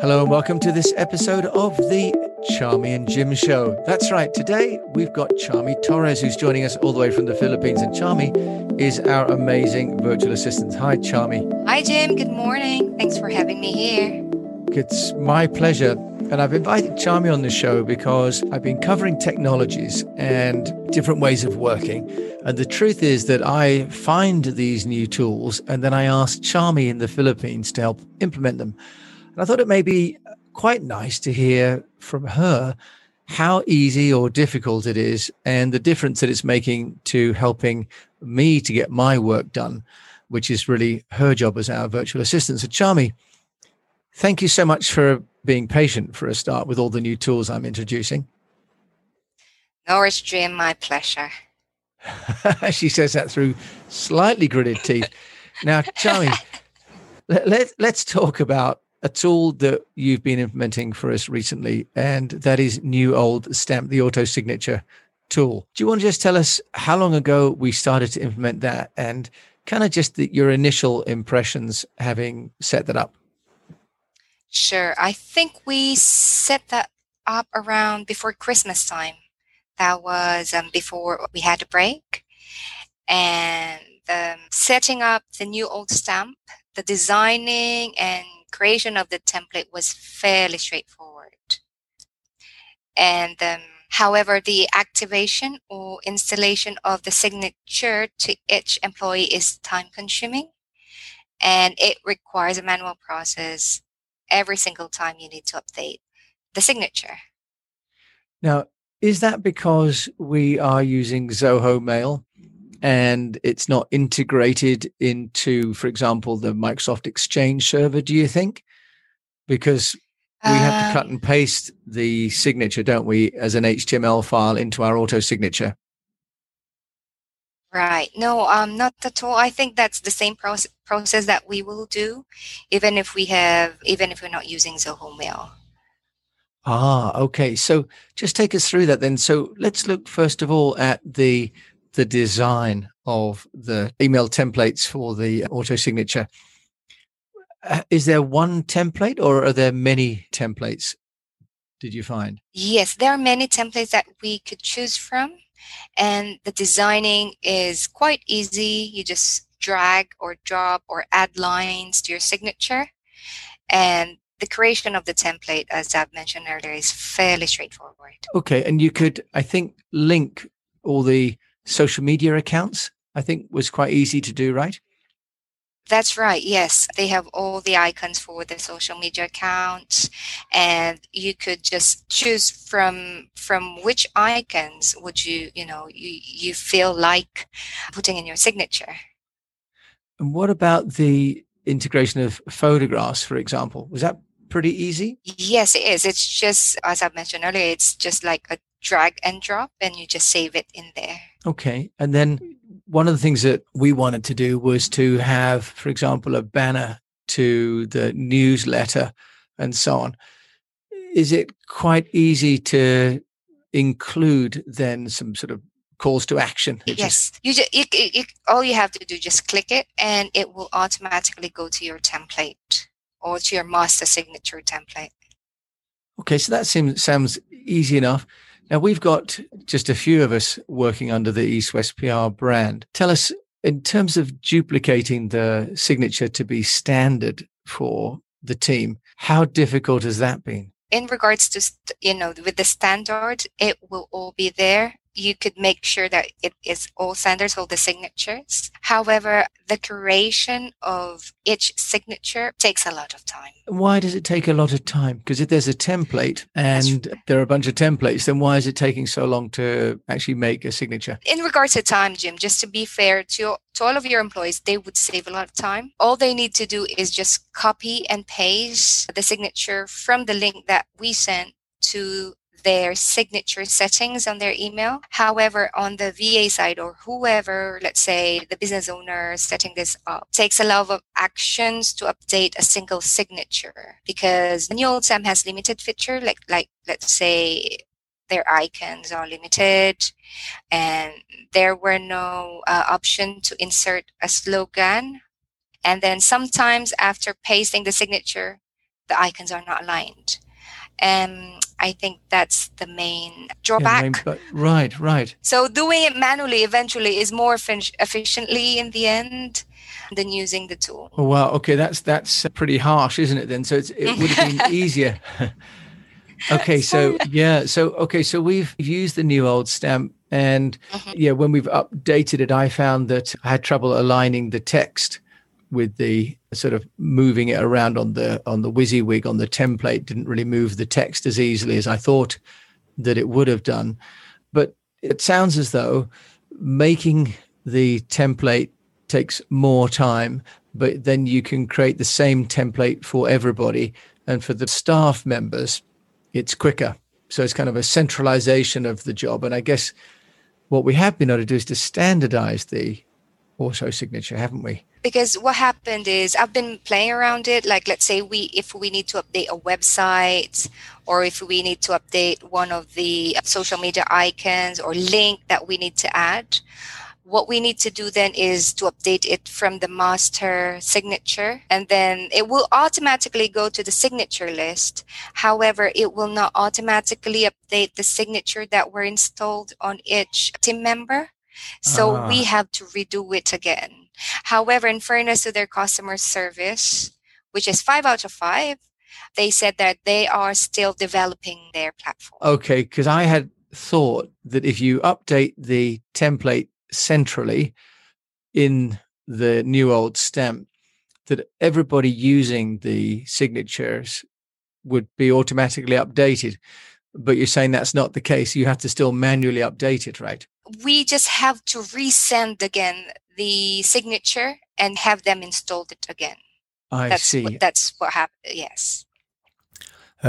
Hello and welcome to this episode of the Charmy and Jim Show. That's right. Today we've got Charmy Torres, who's joining us all the way from the Philippines. And Charmy is our amazing virtual assistant. Hi, Charmy. Hi, Jim. Good morning. Thanks for having me here. It's my pleasure. And I've invited Charmy on the show because I've been covering technologies and different ways of working. And the truth is that I find these new tools and then I ask Charmy in the Philippines to help implement them. And I thought it may be quite nice to hear from her how easy or difficult it is and the difference that it's making to helping me to get my work done, which is really her job as our virtual assistant. So Charmy, thank you so much for being patient for a start with all the new tools I'm introducing. No worries, Jim. My pleasure. She says that through slightly gritted teeth. Now, Charmy, let's talk about a tool that you've been implementing for us recently, and that is NewOldStamp, the auto signature tool. Do you want to just tell us how long ago we started to implement that and kind of just your initial impressions having set that up? Sure. I think we set that up around before Christmas time. That was before we had a break. And setting up the NewOldStamp, the designing and creation of the template was fairly straightforward. And however, the activation or installation of the signature to each employee is time-consuming, and it requires a manual process every single time you need to update the signature. Now, is that because we are using Zoho Mail and it's not integrated into, for example, the Microsoft Exchange server, do you think? Because we have to cut and paste the signature, don't we, as an HTML file into our auto signature? Right. No, not at all. I think that's the same process that we will do, even if we're not using Zoho Mail. Ah, okay. So just take us through that then. So let's look first of all at the design of the email templates for the auto signature. Is there one template or are there many templates, did you find? Yes, there are many templates that we could choose from. And the designing is quite easy. You just drag or drop or add lines to your signature. And the creation of the template, as I've mentioned earlier, is fairly straightforward. Okay. And you could, I think, link all the social media accounts, I think, was quite easy to do, right? That's right. Yes. They have all the icons for the social media accounts, and you could just choose from which icons would you feel like putting in your signature. And what about the integration of photographs, for example? Was that pretty easy? Yes, it is. It's just, as I mentioned earlier, it's just like a drag and drop, and you just save it in there. Okay. And then one of the things that we wanted to do was to have, for example, a banner to the newsletter and so on. Is it quite easy to include then some sort of calls to action? Yes. All you have to do, just click it and it will automatically go to your template or to your master signature template. Okay. So that sounds easy enough. Now, we've got just a few of us working under the East West PR brand. Tell us, in terms of duplicating the signature to be standard for the team, how difficult has that been? In regards to, with the standard, it will all be there. You could make sure that it is all standards, all the signatures. However, the creation of each signature takes a lot of time. Why does it take a lot of time? Because if there's a template and there are a bunch of templates, then why is it taking so long to actually make a signature? In regards to time, Jim, just to be fair to all of your employees, they would save a lot of time. All they need to do is just copy and paste the signature from the link that we sent to their signature settings on their email. However, on the VA side or whoever, let's say the business owner setting this up, takes a lot of actions to update a single signature because NewOldStamp has limited feature, like let's say their icons are limited and there were no option to insert a slogan. And then sometimes after pasting the signature, the icons are not aligned. I think that's the main drawback. Yeah, right. So doing it manually eventually is more efficiently in the end than using the tool. Oh, wow. Okay, that's pretty harsh, isn't it then? So it would have been easier. Okay, so yeah. So we've used the NewOldStamp and when we've updated it, I found that I had trouble aligning the text with the sort of moving it around on the WYSIWYG, on the template. Didn't really move the text as easily as I thought that it would have done. But it sounds as though making the template takes more time, but then you can create the same template for everybody. And for the staff members, it's quicker. So it's kind of a centralization of the job. And I guess what we have been able to do is to standardize the auto signature, haven't we? Because what happened is I've been playing around it. Like, let's say if we need to update a website, or if we need to update one of the social media icons or link that we need to add, what we need to do then is to update it from the master signature, and then it will automatically go to the signature list. However, it will not automatically update the signature that were installed on each team member. So we have to redo it again. However, in fairness to their customer service, which is 5 out of 5, they said that they are still developing their platform. Okay, because I had thought that if you update the template centrally in the NewOldStamp, that everybody using the signatures would be automatically updated. But you're saying that's not the case. You have to still manually update it, right? We just have to resend again the signature and have them installed it again. I see. That's what happened, yes.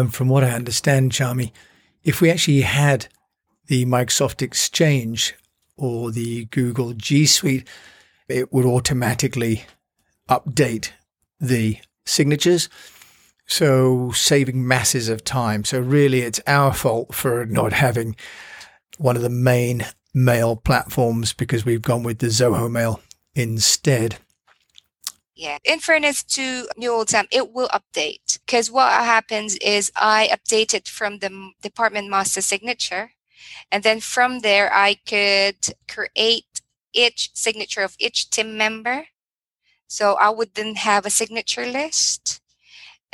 From what I understand, Charmy, if we actually had the Microsoft Exchange or the Google G Suite, it would automatically update the signatures, so saving masses of time. So really it's our fault for not having one of the main mail platforms, because we've gone with the Zoho mail instead. Yeah. In fairness to NewOldStamp, it will update, because what happens is I update it from the department master signature, and then from there I could create each signature of each team member. So I would then have a signature list,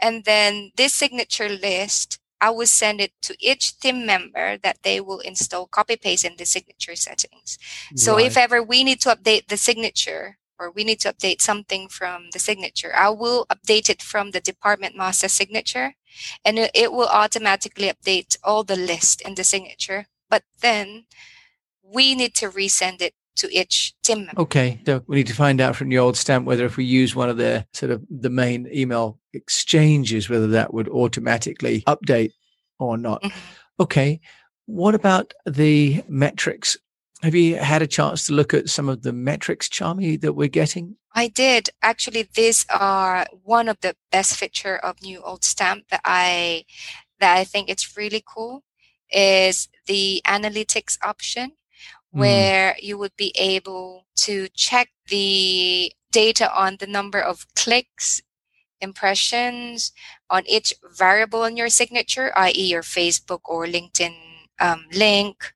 and then this signature list I will send it to each team member that they will install copy-paste in the signature settings. So If ever we need to update the signature, or we need to update something from the signature, I will update it from the department master signature, and it will automatically update all the list in the signature. But then we need to resend it to each team member. Okay. So we need to find out from NewOldStamp whether if we use one of their sort of the main email exchanges, whether that would automatically update or not. Mm-hmm. Okay. What about the metrics? Have you had a chance to look at some of the metrics, Charmy, that we're getting? I did. Actually, these are one of the best feature of NewOldStamp that I think it's really cool is the analytics option, where you would be able to check the data on the number of clicks, impressions on each variable in your signature, i.e. your Facebook or LinkedIn link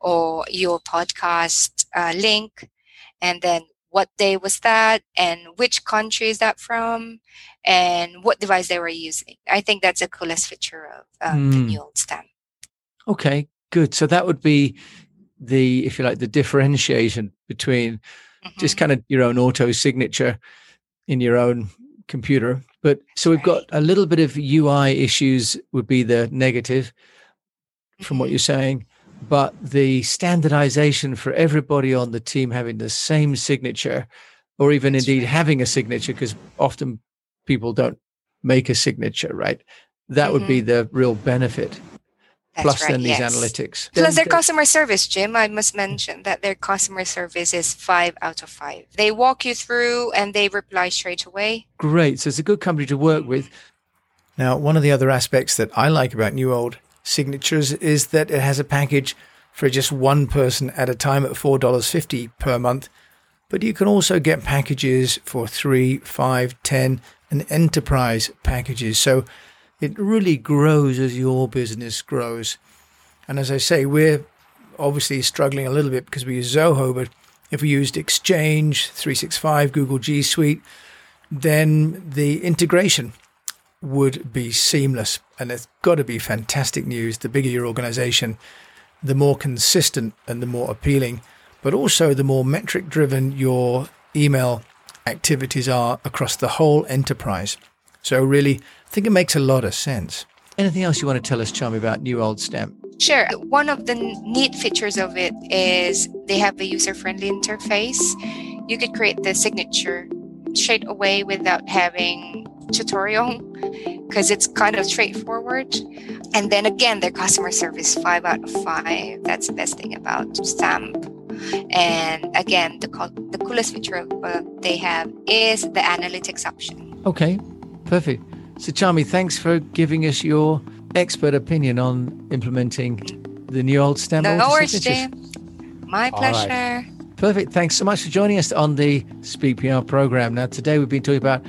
or your podcast link, and then what day was that and which country is that from and what device they were using. I think that's the coolest feature of the NewOldStamp. Okay, good. So that would be the, if you like, the differentiation between just kind of your own auto signature in your own computer. But so we've got a little bit of UI issues would be the negative from what you're saying, but the standardization for everybody on the team having the same signature, or even having a signature, because often people don't make a signature, right? That would be the real benefit. Plus analytics. Plus their customer service, Jim. I must mention that their customer service is 5 out of 5. They walk you through and they reply straight away. Great. So it's a good company to work with. Now, one of the other aspects that I like about NewOld Signatures is that it has a package for just one person at a time at $4.50 per month. But you can also get packages for 3, 5, 10 and enterprise packages. So it really grows as your business grows. And as I say, we're obviously struggling a little bit because we use Zoho, but if we used Exchange, 365, Google G Suite, then the integration would be seamless. And it's got to be fantastic news. The bigger your organization, the more consistent and the more appealing, but also the more metric-driven your email activities are across the whole enterprise. So really, I think it makes a lot of sense. Anything else you want to tell us, Charmy, about NewOldStamp? Sure. One of the neat features of it is they have a user-friendly interface. You could create the signature straight away without having tutorial because it's kind of straightforward. And then again, their customer service, 5 out of 5. That's the best thing about Stamp. And again, the coolest feature they have is the analytics option. Okay, perfect. So Charmy, thanks for giving us your expert opinion on implementing the NewOldStamp. No worries, James. My pleasure. Right. Perfect. Thanks so much for joining us on the SpeakPR program. Now, today we've been talking about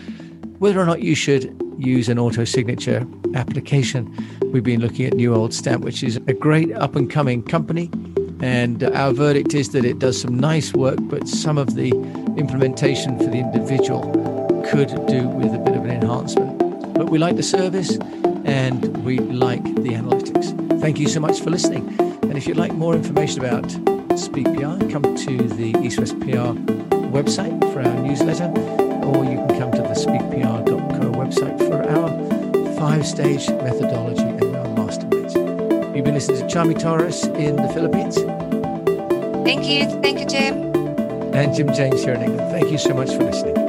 whether or not you should use an auto signature application. We've been looking at NewOldStamp, which is a great up-and-coming company. And our verdict is that it does some nice work, but some of the implementation for the individual could do with a bit of an enhancement. But we like the service and we like the analytics. Thank you so much for listening. And if you'd like more information about SpeakPR, come to the East West PR website for our newsletter, or you can come to the speakpr.co website for our 5-stage methodology and our masterminds. You've been listening to Charmy Torres in the Philippines. Thank you. Thank you, Jim. And Jim James here in England. Thank you so much for listening.